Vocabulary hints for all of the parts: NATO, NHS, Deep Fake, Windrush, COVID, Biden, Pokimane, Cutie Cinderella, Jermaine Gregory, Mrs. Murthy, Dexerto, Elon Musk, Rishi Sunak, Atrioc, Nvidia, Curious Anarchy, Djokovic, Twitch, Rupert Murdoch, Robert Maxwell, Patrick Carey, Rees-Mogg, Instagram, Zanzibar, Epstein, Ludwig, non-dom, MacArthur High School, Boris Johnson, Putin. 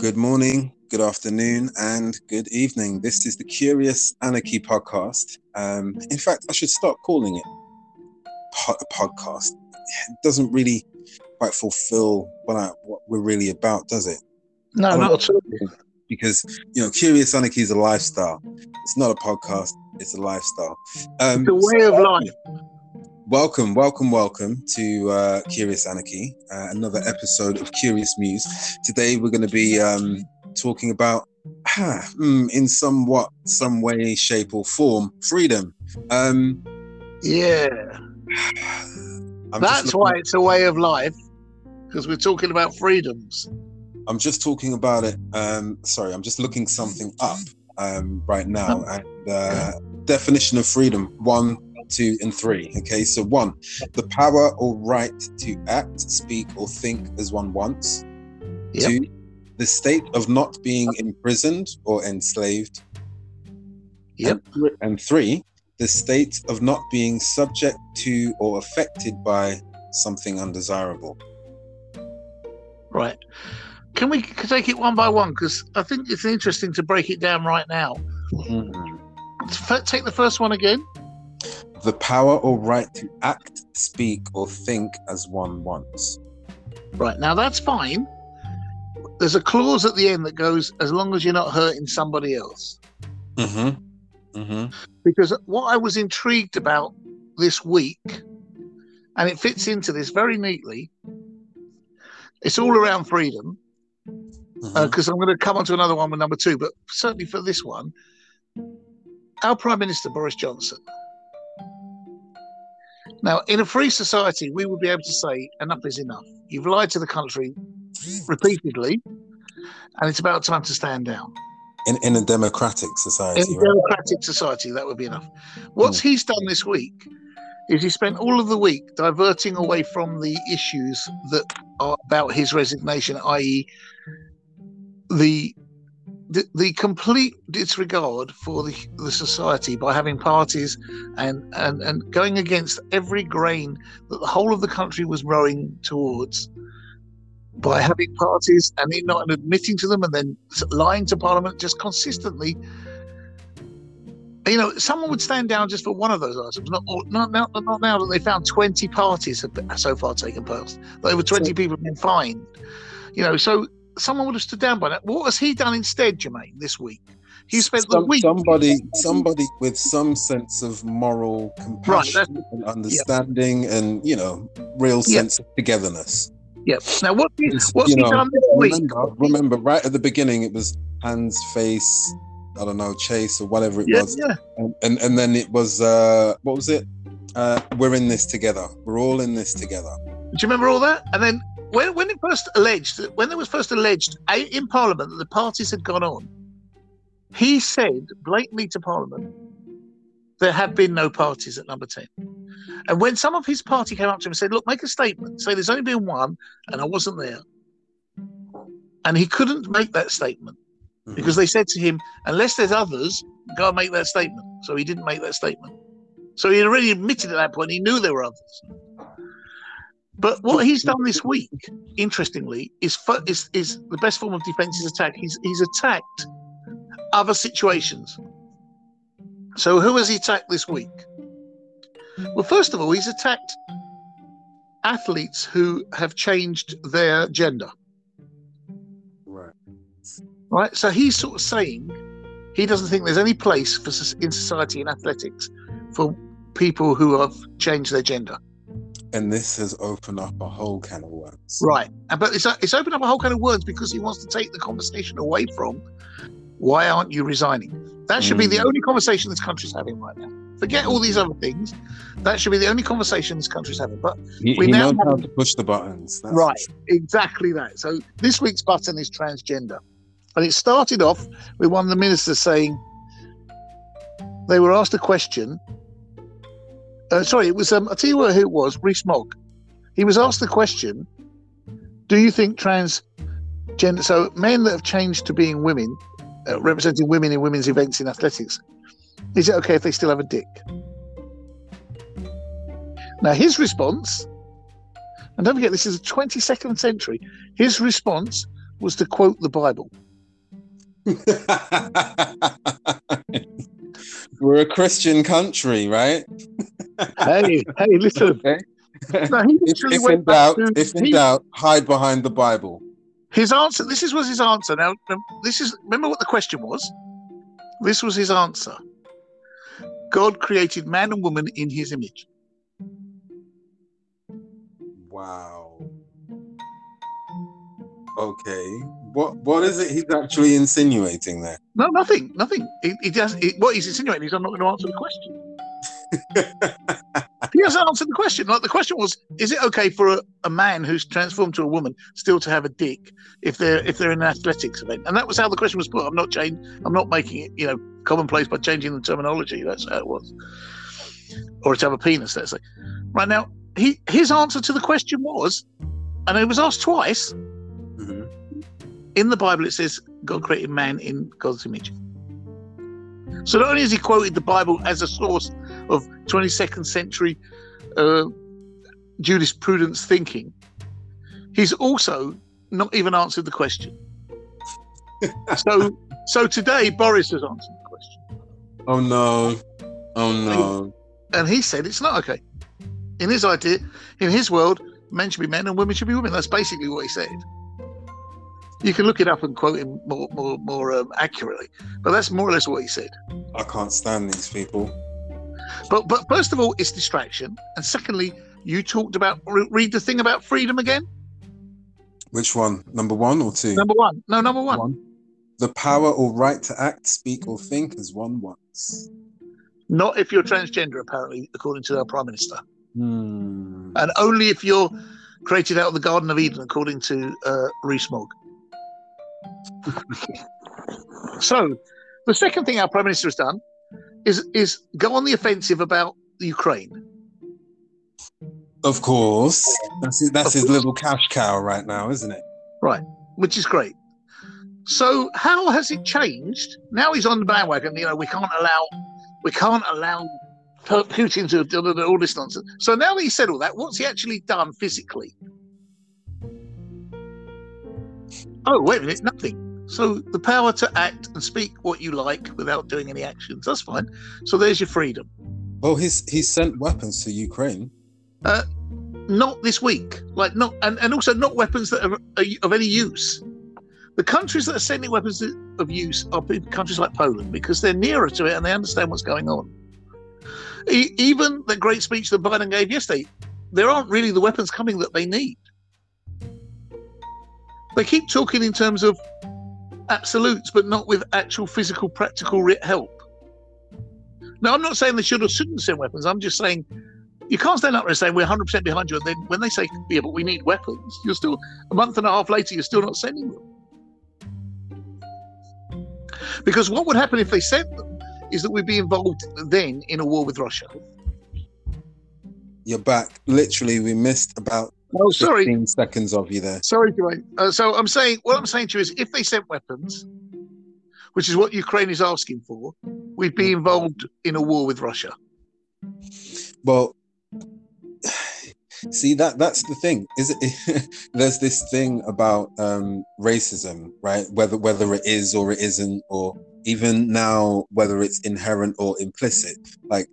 Good morning, good afternoon, and good evening. This is the Curious Anarchy podcast. In fact, I should start calling it a podcast. It doesn't really quite fulfill what we're really about, does it? No, not at all. Because, Curious Anarchy is a lifestyle. It's not a podcast, it's a lifestyle. It's a way of life. Welcome to Curious Anarchy, another episode of Curious Muse. Today we're going to be talking about, in some way, shape or form, freedom. That's why it's a way of life, because we're talking about freedoms. I'm just talking about it, I'm just looking something up right now, and definition of freedom, 1, 2, and 3. Okay, so 1, the power or right to act, speak or think as one wants. Yep. 2, the state of not being imprisoned or enslaved. Yep. And 3, the state of not being subject to or affected by something undesirable. Right. Can we take it one by one? Because I think it's interesting to break it down right now. Mm-hmm. Take the first one again. The power or right to act, speak, or think as one wants. Right, now that's fine. There's a clause at the end that goes, as long as you're not hurting somebody else. Mm-hmm. Mm-hmm. Because what I was intrigued about this week, and it fits into this very neatly, it's all around freedom, because I'm going to come on to another one with number 2, but certainly for this one, our Prime Minister, Boris Johnson. Now, in a free society, we would be able to say, enough is enough. You've lied to the country repeatedly, and it's about time to stand down. In a democratic society. In a democratic society, that would be enough. What he's done this week is he spent all of the week diverting away from the issues that are about his resignation, i.e. the complete disregard for the society by having parties and going against every grain that the whole of the country was rowing towards by having parties and not admitting to them and then lying to Parliament just consistently. Someone would stand down just for one of those items. Not now that they found 20 parties have so far taken part. Over 20 people have been fined. So someone would have stood down by that. What has he done instead, Jermaine, this week? He spent the week... Somebody with some sense of moral compassion and understanding and, real sense of togetherness. Yeah. Now, what's he done this week? Remember, right at the beginning, it was hands, face, I don't know, chase or whatever it was. Yeah. And then it was, what was it? We're in this together. We're all in this together. Do you remember all that? And then... When it was first alleged in Parliament that the parties had gone on, he said blatantly to Parliament, there have been no parties at number 10. And when some of his party came up to him and said, look, make a statement, say there's only been one and I wasn't there. And he couldn't make that statement because they said to him, unless there's others, go and make that statement. So he didn't make that statement. So he had already admitted at that point he knew there were others. But what he's done this week, interestingly, is the best form of defence is attack. He's attacked other situations. So who has he attacked this week? Well, first of all, he's attacked athletes who have changed their gender. Right. So he's sort of saying he doesn't think there's any place in society in athletics for people who have changed their gender. And this has opened up a whole can of worms. Right. But it's opened up a whole can of worms because he wants to take the conversation away from, why aren't you resigning? That should be the only conversation this country's having right now. Forget all these other things. That should be the only conversation this country's having. But we now know how to push the buttons. That's right. Exactly that. So this week's button is transgender. And it started off with one of the ministers saying, they were asked a question. It was, I'll tell you who it was, Rees-Mogg. He was asked the question, do you think transgender, so men that have changed to being women, representing women in women's events in athletics, is it okay if they still have a dick? Now, his response, and don't forget, this is the 22nd century, his response was to quote the Bible. We're a Christian country, right? hey, listen. Okay. No, he if in doubt, hide behind the Bible. His answer. This was his answer. Now, remember what the question was. This was his answer. God created man and woman in his image. Wow. Okay. What is it he's actually insinuating there? No, nothing. What he's insinuating is I'm not going to answer the question. He hasn't answered the question. Like, the question was, is it okay for a man who's transformed to a woman still to have a dick if they're in an athletics event? And that was how the question was put. I'm not making it, commonplace by changing the terminology. That's how it was. Or to have a penis, let's say. Right now, his answer to the question was, and it was asked twice, in the Bible it says God created man in God's image. So not only has he quoted the Bible as a source of 22nd century jurisprudence thinking, he's also not even answered the question. So today Boris has answered the question. Oh no. And he said it's not okay. In his idea, in his world, men should be men and women should be women. That's basically what he said. You can look it up and quote him more accurately, but that's more or less what he said. I can't stand these people. But first of all, it's distraction, and secondly, you talked about read the thing about freedom again. Which one? Number one or two? Number one. No, number one. The power or right to act, speak, or think as one wants. Not if you're transgender, apparently, according to our prime minister, and only if you're created out of the Garden of Eden, according to Rees-Mogg. So, the second thing our Prime Minister has done is go on the offensive about Ukraine. Of course. That's his little cash cow right now, isn't it? Right, which is great. So, how has it changed? Now he's on the bandwagon, we can't allow Putin to have all this nonsense. So now that he said all that, what's he actually done physically? Oh, wait a minute, nothing. So the power to act and speak what you like without doing any actions, that's fine. So there's your freedom. Well, he's sent weapons to Ukraine. Not this week. And also not weapons that are of any use. The countries that are sending weapons of use are countries like Poland, because they're nearer to it and they understand what's going on. Even the great speech that Biden gave yesterday, there aren't really the weapons coming that they need. They keep talking in terms of absolutes, but not with actual physical, practical help. Now, I'm not saying they should or shouldn't send weapons. I'm just saying you can't stand up and say we're 100% behind you, and then when they say, yeah, but we need weapons, you're still, a month and a half later, you're still not sending them. Because what would happen if they sent them is that we'd be involved then in a war with Russia. You're back. Literally, we missed about 15 seconds of you there. Sorry, Dwayne. So what I'm saying to you is if they sent weapons, which is what Ukraine is asking for, we'd be involved in a war with Russia. Well, see, that's the thing. There's this thing about racism, right? Whether it is or it isn't, or even now, whether it's inherent or implicit. Like,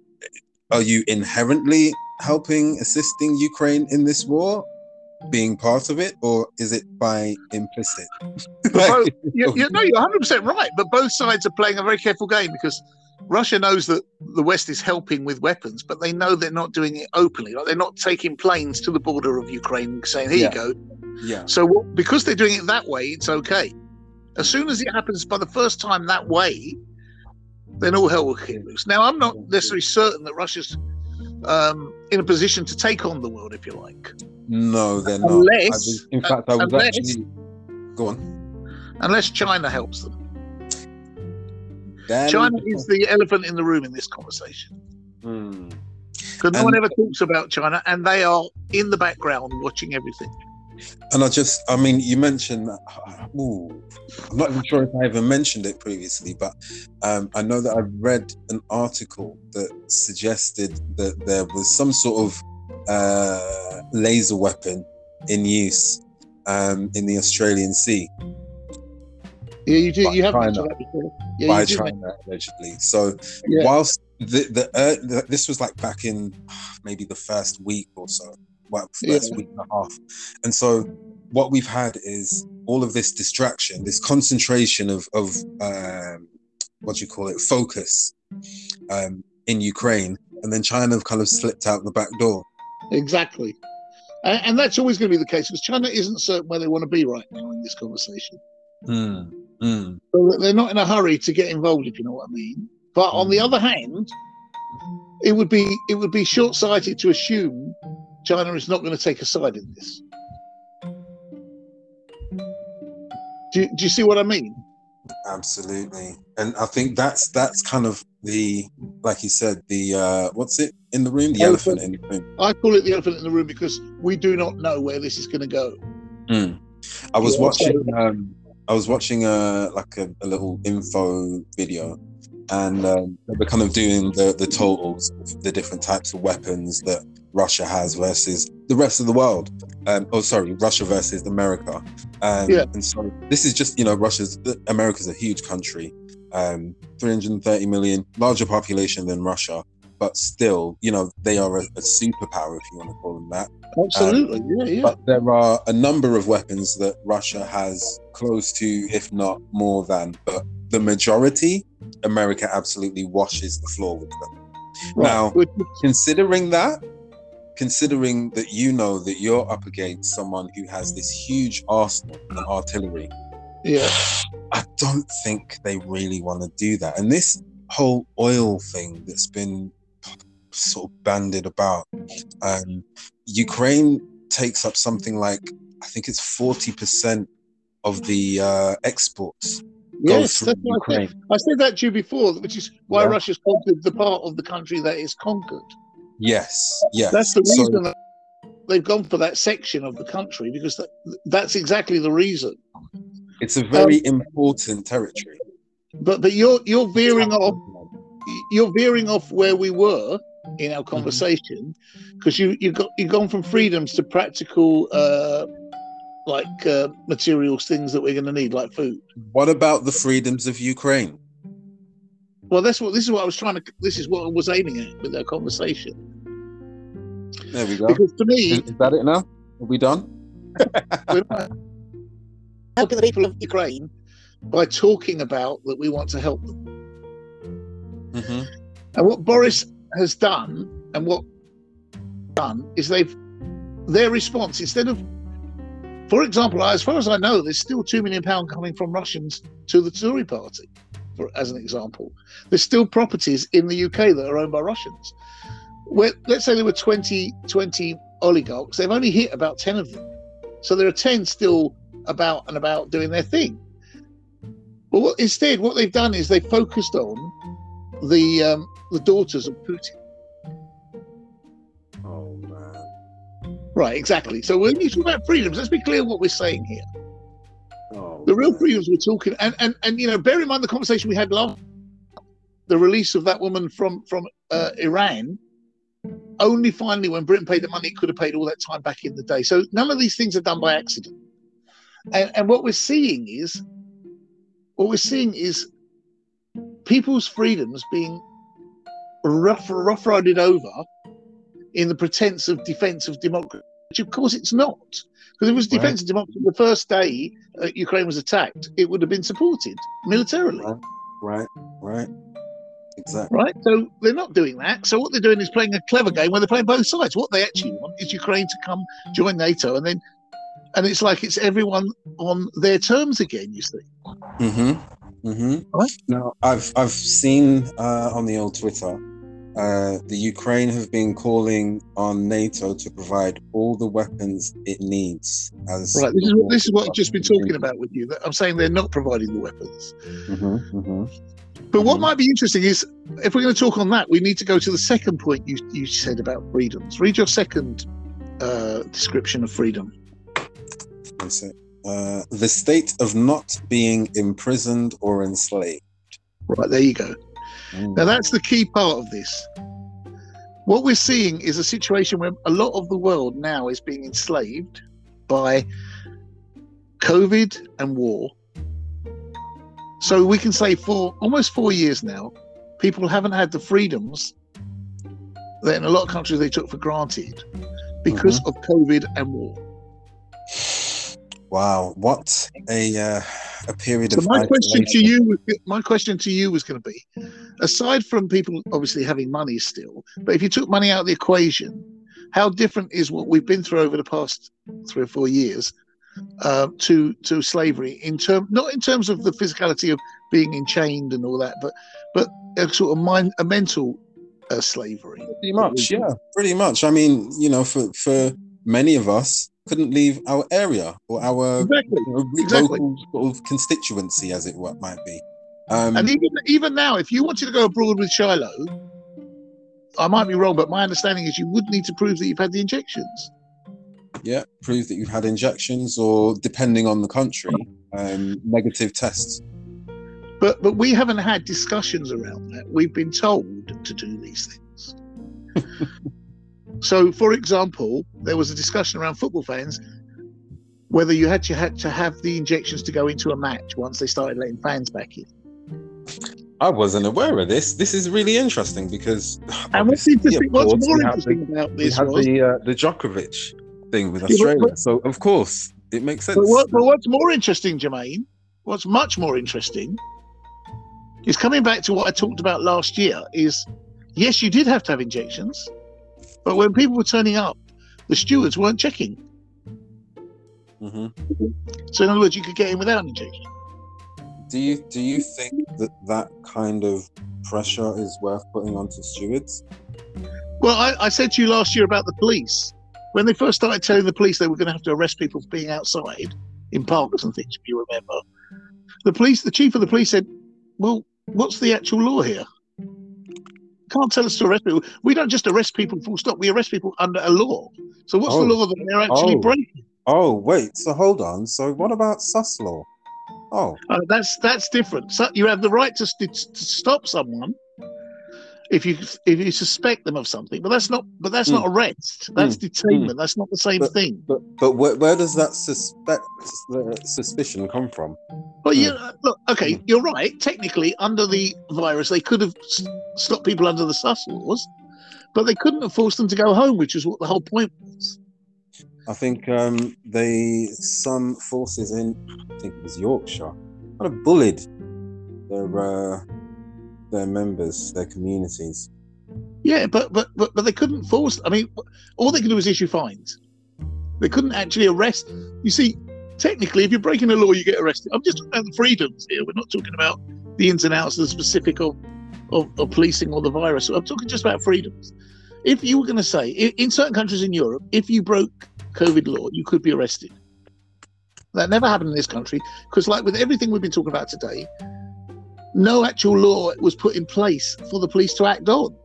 are you inherently helping, assisting Ukraine in this war, being part of it, or is it by implicit? You're 100% right, but both sides are playing a very careful game, because Russia knows that the West is helping with weapons, but they know they're not doing it openly. Like, they're not taking planes to the border of Ukraine saying, here you go. Yeah. So because they're doing it that way, it's okay. As soon as it happens by the first time that way, then all hell will kick loose. Now, I'm not necessarily certain that Russia's in a position to take on the world, if you like. No, they're not. Go on. Unless China helps them. China is the elephant in the room in this conversation. Because no one ever talks about China, and they are in the background watching everything. And you mentioned that. I'm not even sure if I even mentioned it previously, but I know that I've read an article that suggested that there was some sort of laser weapon in use in the Australian Sea. Yeah, you do. By you have mentioned that before. Yeah, by China, allegedly. So, yeah. Whilst this was like back in maybe the first week or so, well, first week and a half, and so what we've had is all of this distraction, this concentration of focus in Ukraine, and then China have kind of slipped out the back door. Exactly. And that's always going to be the case because China isn't certain where they want to be right now in this conversation. So they're not in a hurry to get involved, if you know what I mean. But on the other hand, it would be short-sighted to assume China is not going to take a side in this. Do you see what I mean? Absolutely. And I think that's kind of the, like you said, the what's it in the room? The elephant in the room. I call it the elephant in the room because we do not know where this is going to go. I was watching a little info video, and they were kind of doing the totals of the different types of weapons that Russia has versus the rest of the world. Russia versus America. And so this is just, America's a huge country, 330 million, larger population than Russia, but still, they are a superpower, if you want to call them that. Absolutely, But there are a number of weapons that Russia has close to, if not more than, but the majority, America absolutely washes the floor with them. Right. Now, considering that that you're up against someone who has this huge arsenal and artillery, I don't think they really want to do that. And this whole oil thing that's been sort of bandied about, Ukraine takes up something like, I think it's 40% of the exports. Yes, that's what Ukraine. I said that to you before, which is why Russia's conquered the part of the country that is conquered. Yes. That's the reason that they've gone for that section of the country, because that's exactly the reason. It's a very important territory. But you're veering off. You're veering off where we were in our conversation, because you've gone from freedoms to practical materials, things that we're going to need, like food. What about the freedoms of Ukraine? Well, this is what I was aiming at with our conversation. There we go. Because to me, is that it now? Are we done? We're not helping the people of Ukraine by talking about that we want to help them. Mm-hmm. And what Boris has done, is their response, instead of, for example, as far as I know, there's still £2 million coming from Russians to the Tory party. As an example, there's still properties in the UK that are owned by Russians. Where, let's say there were 20 oligarchs, they've only hit about 10 of them. So there are 10 still about doing their thing. But what they've done is they focused on the daughters of Putin. Oh man! Right, exactly. So when you talk about freedoms, let's be clear what we're saying here. The real freedoms we're talking, and bear in mind the conversation we had last, the release of that woman from Iran, only finally when Britain paid the money it could have paid all that time back in the day. So none of these things are done by accident. And what we're seeing is people's freedoms being rough-rided over in the pretense of defense of democracy. Which of course it's not, because if it was defense of democracy the first day Ukraine was attacked, it would have been supported militarily. Right. Exactly. Right. So they're not doing that. So what they're doing is playing a clever game where they're playing both sides. What they actually want is Ukraine to come join NATO, and it's like it's everyone on their terms again. You see. Right? Now I've seen on the old Twitter. The Ukraine have been calling on NATO to provide all the weapons it needs. This is what I've just been talking about with you. I'm saying they're not providing the weapons. But what might be interesting is, if we're going to talk on that, we need to go to the second point you said about freedoms. Read your second description of freedom. That's it. The state of not being imprisoned or enslaved. Right, there you go. Now that's the key part of this. What we're seeing is a situation where a lot of the world now is being enslaved by COVID and war. So we can say for almost 4 years now, people haven't had the freedoms that in a lot of countries they took for granted because of COVID and war. Wow, what a period of time. My question to you was going to be, aside from people obviously having money still, but if you took money out of the equation, how different is what we've been through over the past 3 or 4 years to slavery not in terms of the physicality of being enchained and all that, but a sort of mental slavery. Pretty much, yeah, pretty much. I mean, you know, for many of us, couldn't leave our area or our local sort of constituency, as it might be. And even now, if you wanted to go abroad with Shiloh, I might be wrong, but my understanding is you would need to prove that you've had the injections. Yeah, prove that you've had injections, or depending on the country, negative tests. But we haven't had discussions around that. We've been told to do these things. So, for example, there was a discussion around football fans whether you had to have the injections to go into a match once they started letting fans back in. I wasn't aware of this. This is really interesting because... And what's more interesting about this was... the Djokovic thing with Australia. So, of course, it makes sense. But what's more interesting, Jermaine, what's much more interesting is coming back to what I talked about last year is, yes, you did have to have injections, but when people were turning up, the stewards weren't checking. Mm-hmm. So, in other words, you could get in without an injection. Do you think that kind of pressure is worth putting onto stewards? Well, I said to you last year about the police. When they first started telling the police they were going to have to arrest people for being outside in parks and things, if you remember, the chief of the police said, well, what's the actual law here? Can't tell us to arrest people. We don't just arrest people full stop. We arrest people under a law. So what's the law that they're actually breaking? Oh, wait. So hold on. So what about sus law? Oh. That's different. So you have the right to stop someone if you suspect them of something. But that's not arrest. That's detainment. That's not the same thing. But where does that suspicion come from? Well, yeah, look, okay, you're right. Technically, under the virus, they could have stopped people under the sus laws, but they couldn't have forced them to go home, which is what the whole point was. I think some forces I think it was Yorkshire, kind of bullied their members, their communities. Yeah, but they couldn't force. I mean, all they could do was issue fines. They couldn't actually arrest. You see, technically, if you're breaking the law, you get arrested. I'm just talking about the freedoms here. We're not talking about the ins and outs, the specific of policing or the virus. I'm talking just about freedoms. If you were going to say, in certain countries in Europe, if you broke COVID law, you could be arrested. That never happened in this country because, like with everything we've been talking about today, no actual law was put in place for the police to act on.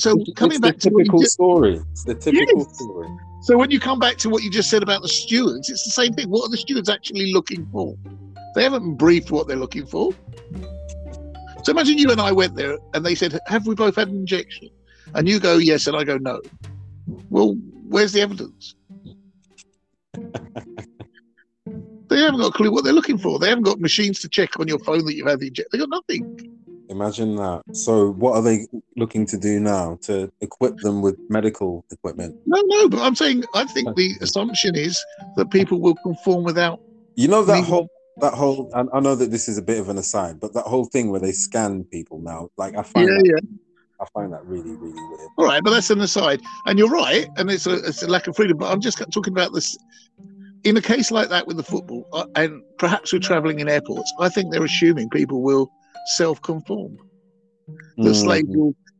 So coming back to the typical story. So when you come back to what you just said about the stewards, it's the same thing. What are the stewards actually looking for? They haven't briefed what they're looking for. So imagine you and I went there and they said, have we both had an injection? And you go, yes, and I go, no. Well, where's the evidence? They haven't got a clue what they're looking for. They haven't got machines to check on your phone that you've had the injection. They've got nothing. Imagine that. So what are they looking to do now? To equip them with medical equipment? No, but I'm saying I think the assumption is that people will conform without... You know that whole, and I know that this is a bit of an aside, but that whole thing where they scan people now, like I find that really, really weird. All right, but that's an aside, and you're right, and it's a lack of freedom. But I'm just talking about this in a case like that with the football, and perhaps with travelling in airports. I think they're assuming people will self-conform. The slaves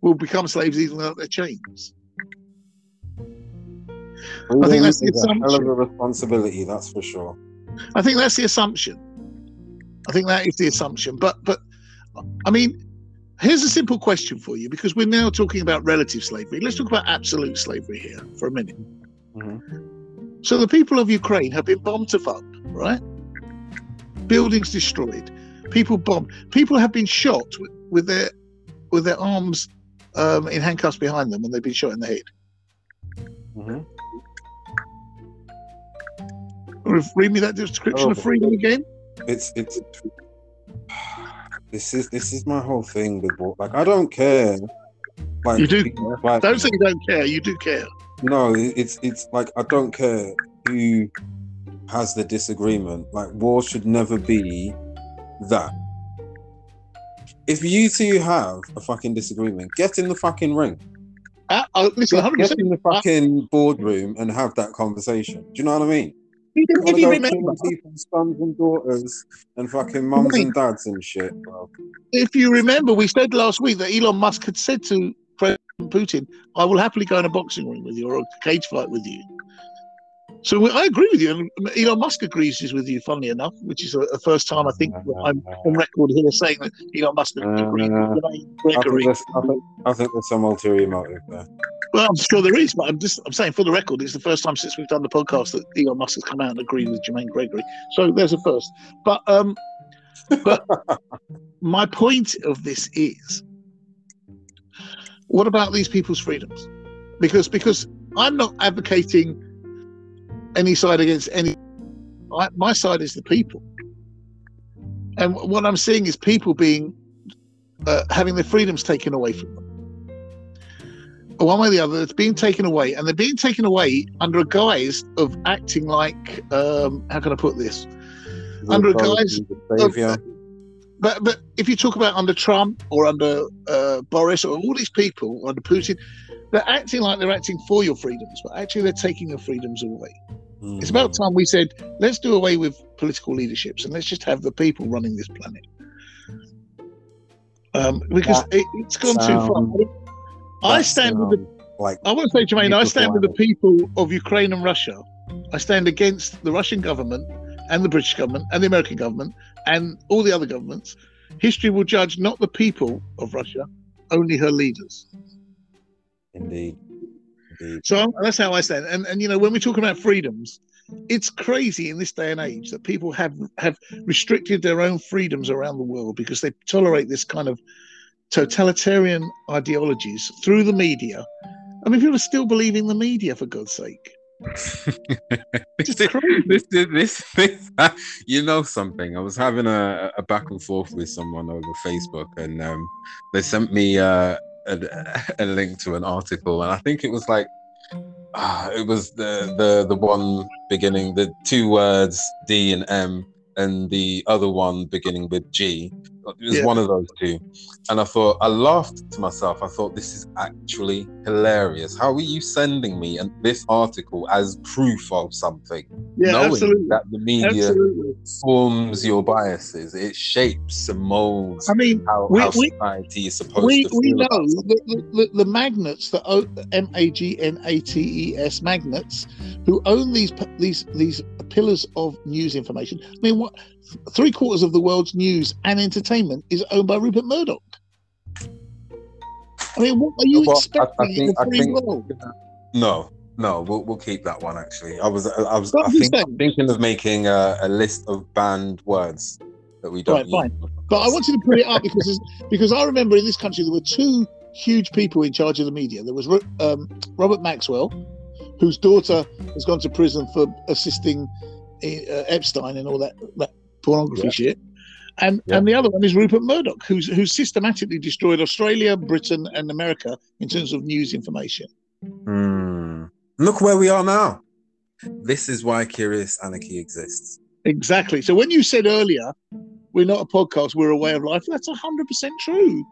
will become slaves even without their chains. I think that's a hell of a responsibility. That's for sure. I think that's the assumption. I think that is the assumption. But I mean, here's a simple question for you, because we're now talking about relative slavery. Let's talk about absolute slavery here for a minute. Mm-hmm. So the people of Ukraine have been bombed to fuck, right? Buildings destroyed, people bombed. People have been shot with their arms in handcuffs behind them, and they've been shot in the head. Mm-hmm. Read me that description of freedom again. It's this is my whole thing with what, like, I don't care. Like, you do. Like, don't say you don't care. You do care. No, it's like, I don't care who has the disagreement. Like, war should never be that. If you two have a fucking disagreement, get in the fucking ring. Listen, get in the fucking boardroom and have that conversation. Do you know what I mean? If you remember, people's sons and daughters and fucking mums and dads and shit, bro. If you remember, we said last week that Elon Musk had said to President Putin, I will happily go in a boxing ring with you or a cage fight with you. So I agree with you, and Elon Musk agrees with you, funnily enough, which is the first time I think I'm on record here saying that Elon Musk agrees with Jermaine Gregory. I think there's some ulterior motive there. Well, I'm sure there is, but I'm saying for the record, it's the first time since we've done the podcast that Elon Musk has come out and agreed with Jermaine Gregory. So there's a first. But my point of this is, what about these people's freedoms? Because I'm not advocating any side against any. My side is the people, and what I'm seeing is people being having their freedoms taken away from them. One way or the other, it's being taken away, and they're being taken away under a guise of acting like, how can I put this? Under a guise of, but if you talk about under Trump or under Boris or all these people, or under Putin, they're acting like they're acting for your freedoms, but actually they're taking your freedoms away. Mm-hmm. It's about time we said, let's do away with political leaderships and let's just have the people running this planet. Because it's gone too far. I stand with the, like, I want to say, Jermaine, I stand with the people of Ukraine and Russia. I stand against the Russian government and the British government and the American government and all the other governments. History will judge not the people of Russia, only her leaders. Indeed. So that's how I stand. And you know, when we talk about freedoms, it's crazy in this day and age that people have restricted their own freedoms around the world because they tolerate this kind of totalitarian ideologies through the media. I mean, people are still believing the media, for God's sake. This you know something. I was having a back and forth with someone over Facebook, and they sent me a link to an article, and I think it was like it was the one beginning, the two words D and M, and the other one beginning with G. It was one of those two. And I thought, I laughed to myself. I thought, this is actually hilarious. How are you sending me this article as proof of something? Yeah, knowing that the media forms your biases. It shapes and molds how society is supposed to feel. We know the magnates, the M-A-G-N-A-T-E-S magnets, who own these pillars of news information. I mean, what, 3/4 of the world's news and entertainment is owned by Rupert Murdoch. I mean, what are you expecting in the free world? No, we'll keep that one. Actually, I'm thinking of making a list of banned words that we don't. Right, fine. But I wanted to put it up because I remember in this country there were two huge people in charge of the media. There was Robert Maxwell, whose daughter has gone to prison for assisting Epstein and all that pornography shit. And the other one is Rupert Murdoch, who's systematically destroyed Australia, Britain, and America in terms of news information. Look where we are now. This is why Curious Anarchy exists. Exactly. So when you said earlier, we're not a podcast, we're a way of life, that's 100% true.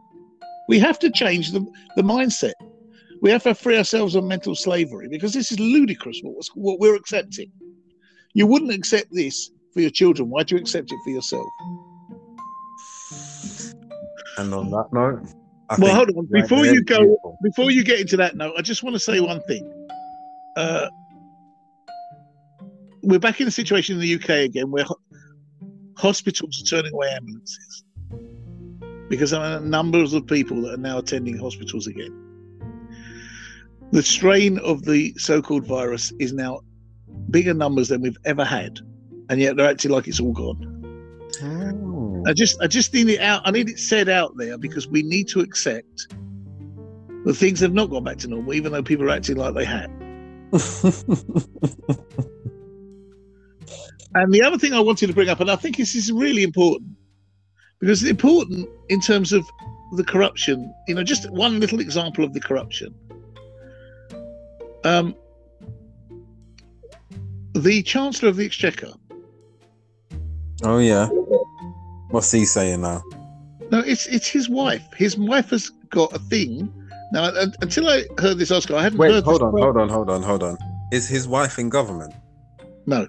We have to change the mindset. We have to free ourselves of mental slavery, because this is ludicrous what we're accepting. You wouldn't accept this for your children. Why do you accept it for yourself? And on that note, hold on. Before you get into that note, I just want to say one thing. We're back in a situation in the UK again where hospitals are turning away ambulances because there are numbers of people that are now attending hospitals again. The strain of the so-called virus is now bigger numbers than we've ever had, and yet they're acting like it's all gone. I just need it out. I need it said out there, because we need to accept that things have not gone back to normal, even though people are acting like they have. And the other thing I wanted to bring up, and I think this is really important, because it's important in terms of the corruption, you know, just one little example of the corruption. The Chancellor of the Exchequer. Oh, yeah. What's he saying now? No, it's his wife. His wife has got a thing. Now, until I heard this article, I hadn't heard this. Wait, hold on. Is his wife in government? No.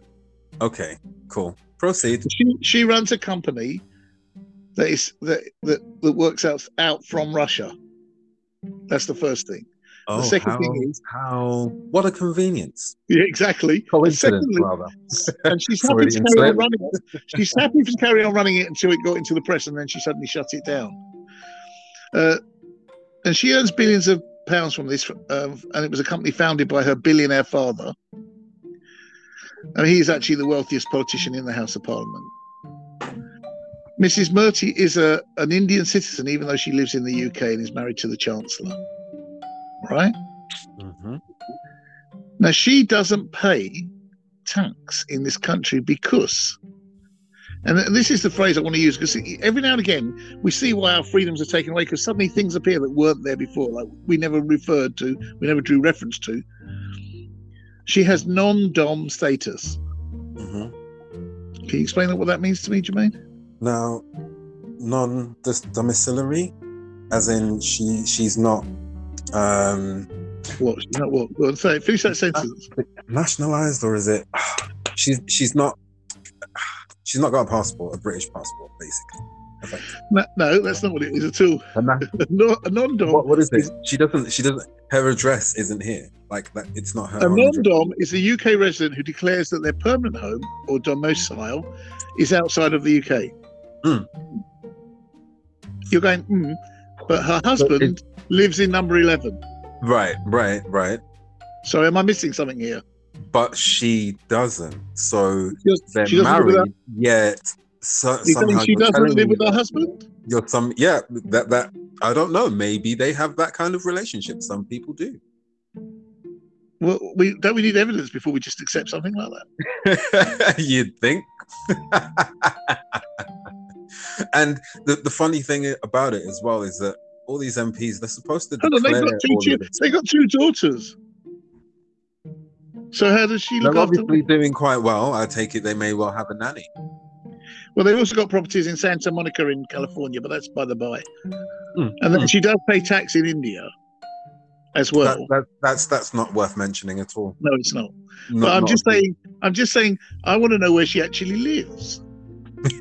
Okay, cool. Proceed. She runs a company that works out from Russia. That's the first thing. Oh, the second thing is what a convenience! Yeah, exactly. Coincidence, and rather. And she's happy to carry on running it. She's happy to carry on running it until it got into the press, and then she suddenly shut it down. And she earns billions of pounds from this, and it was a company founded by her billionaire father. And he's actually the wealthiest politician in the House of Parliament. Mrs. Murthy is an Indian citizen, even though she lives in the UK and is married to the Chancellor. Right? Mm-hmm. Now, she doesn't pay tax in this country because, and this is the phrase I want to use, because every now and again, we see why our freedoms are taken away, because suddenly things appear that weren't there before, like we never drew reference to. She has non-dom status. Mm-hmm. Can you explain what that means to me, Jermaine? Now, non-domiciliary, as in she's not... what? She's not what? Go on, say, finish that sentence. Nationalised, or is it? She's not got a passport, a British passport, basically. No, that's not what it is at all. A non-dom. What is it? She doesn't. Her address isn't here. Like that, it's not her. A non-dom is a UK resident who declares that their permanent home or domicile is outside of the UK. Mm. You're going, but her husband lives in number 11. Right. So am I missing something here? But she doesn't. So they're married, yet. So, she doesn't live with her husband? I don't know. Maybe they have that kind of relationship. Some people do. Well, we need evidence before we just accept something like that? You'd think. And the funny thing about it as well is that all these MPs, they're supposed to declare... They got two daughters. So how does she look after them? They're obviously doing quite well. I take it they may well have a nanny. Well, they've also got properties in Santa Monica in California, but that's by the by. Mm. And then she does pay tax in India as well. That's not worth mentioning at all. No, it's not. I'm just saying, I want to know where she actually lives.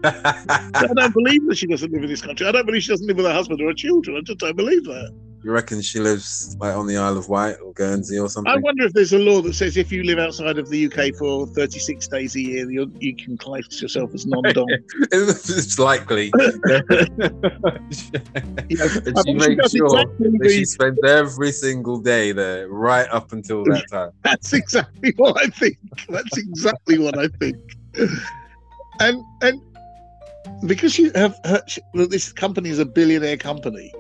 I don't believe that she doesn't live in this country. I don't believe she doesn't live with her husband or her children. I just don't believe that. You reckon she lives like on the Isle of Wight or Guernsey or something? I wonder if there's a law that says if you live outside of the UK for 36 days a year, you can class yourself as non-dom. It's likely. And she makes sure that she spends every single day there, right up until that time. That's exactly what I think. That's exactly what I think. And because this company is a billionaire company,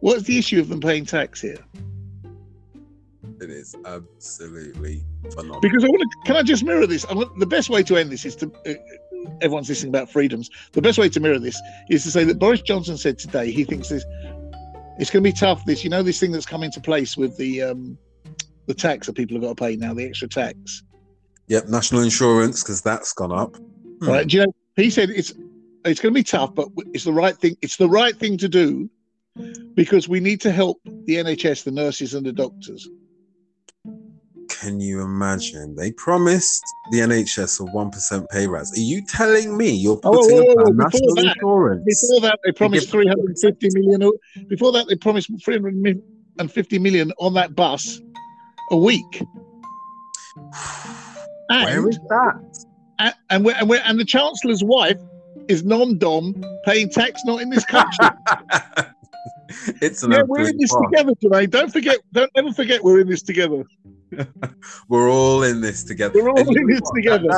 what's the issue of them paying tax here? It is absolutely phenomenal. Because can I just mirror this? The best way to end this is everyone's listening about freedoms. The best way to mirror this is to say that Boris Johnson said today he thinks it's going to be tough. This thing that's come into place with the tax that people have got to pay now, the extra tax. Yep, national insurance, because that's gone up. Right? Do you know? He said it's going to be tough, but it's the right thing. It's the right thing to do. Because we need to help the NHS, the nurses and the doctors. Can you imagine? They promised the NHS a 1% pay rise. Are you telling me you're putting up national insurance? Before that, they promised 350 million. Before that, they promised 350 million on that bus a week. Where is that? And the Chancellor's wife is non-dom, paying tax, not in this country. We're in this together today. Don't ever forget we're in this together. We're all in this together. We're all in this together.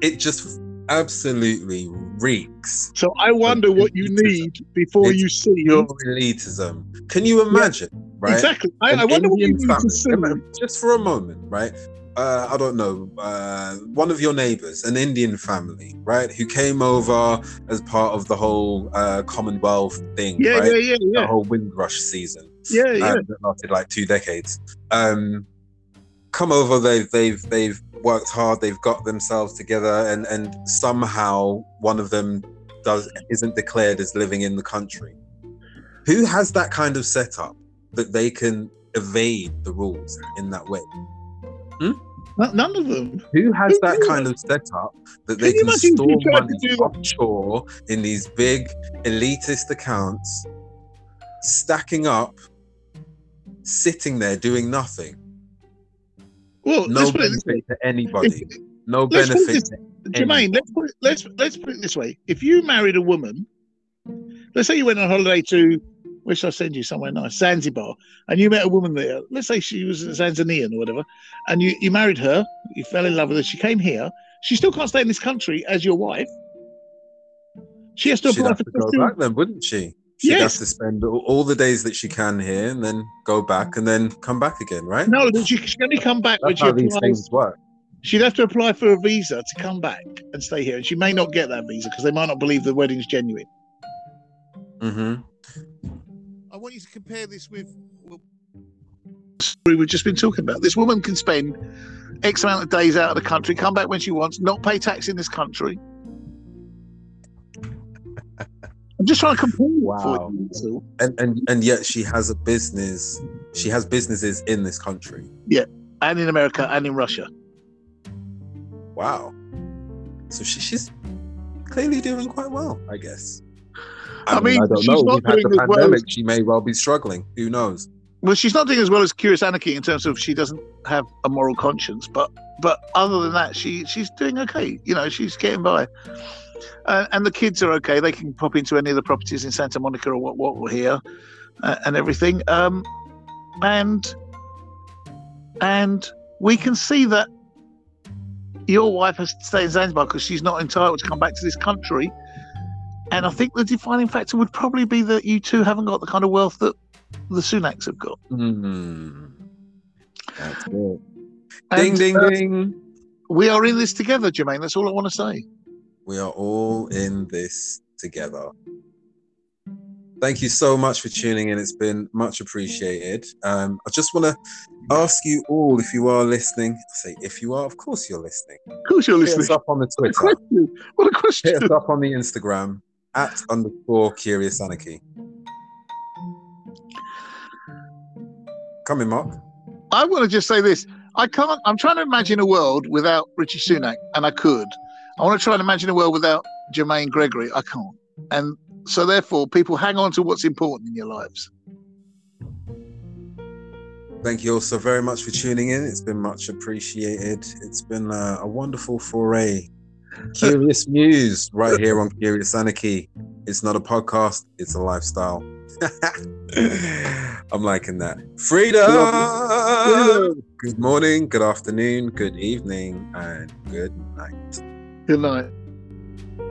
It just absolutely reeks. So I wonder what you need before you see your elitism. Can you imagine? Yeah, right? Exactly. I wonder what you need to see. Just for a moment, right? I don't know, one of your neighbors, an Indian family, right, who came over as part of the whole Commonwealth thing, right? The whole Windrush season. That lasted like 2 decades. Come over, they've worked hard, they've got themselves together, and somehow one of them isn't declared as living in the country. Who has that kind of setup that they can evade the rules in that way? None of them. Who has that kind of setup that they can store money offshore in these big elitist accounts, stacking up, sitting there doing nothing? Well, no benefit to anybody. No benefit to anybody. Jermaine, let's put it this way. If you married a woman, let's say you went on holiday to, where shall I send you, somewhere nice, Zanzibar, and you met a woman there, let's say she was a Tanzanian or whatever, and you married her, you fell in love with her, she came here, she still can't stay in this country as your wife. She has to apply for... She'd have to go back then, wouldn't she? She'd have to spend all the days that she can here and then go back and then come back again, right? No, she can only come back when she applies. That's how these things work. She'd have to apply for a visa to come back and stay here, and she may not get that visa because they might not believe the wedding's genuine. Mm-hmm. I want you to compare this with we've just been talking about. This woman can spend X amount of days out of the country, come back when she wants, not pay tax in this country. I'm just trying to compare. Wow. And yet she has a business. She has businesses in this country. Yeah, and in America and in Russia. Wow. So she's clearly doing quite well, I guess. I mean, I don't know. We've had the pandemic. She may well be struggling. Who knows? Well, she's not doing as well as Curious Anarchy in terms of she doesn't have a moral conscience. But other than that, she's doing okay. You know, she's getting by. And the kids are okay. They can pop into any of the properties in Santa Monica or what here and everything. And we can see that your wife has to stay in Zanzibar because she's not entitled to come back to this country. And I think the defining factor would probably be that you two haven't got the kind of wealth that the Sunaks have got. Mm. That's it. Ding, ding, ding. We are in this together, Jermaine. That's all I want to say. We are all in this together. Thank you so much for tuning in. It's been much appreciated. I just want to ask you all, if you are listening, of course you're listening. Of course you're listening. Hit us up on the Twitter. What a question. Hit us up on the Instagram, @ Curious Anarchy. Come in, Mark. I want to just say this. I'm trying to imagine a world without Rishi Sunak, and I could. I want to try and imagine a world without Jermaine Gregory. I can't. And so therefore, people, hang on to what's important in your lives. Thank you all so very much for tuning in. It's been much appreciated. It's been a wonderful foray. Curious news right here on Curious Anarchy. It's not a podcast, it's a lifestyle. I'm liking that. Freedom! Good morning, good afternoon, good evening, and good night. Good night.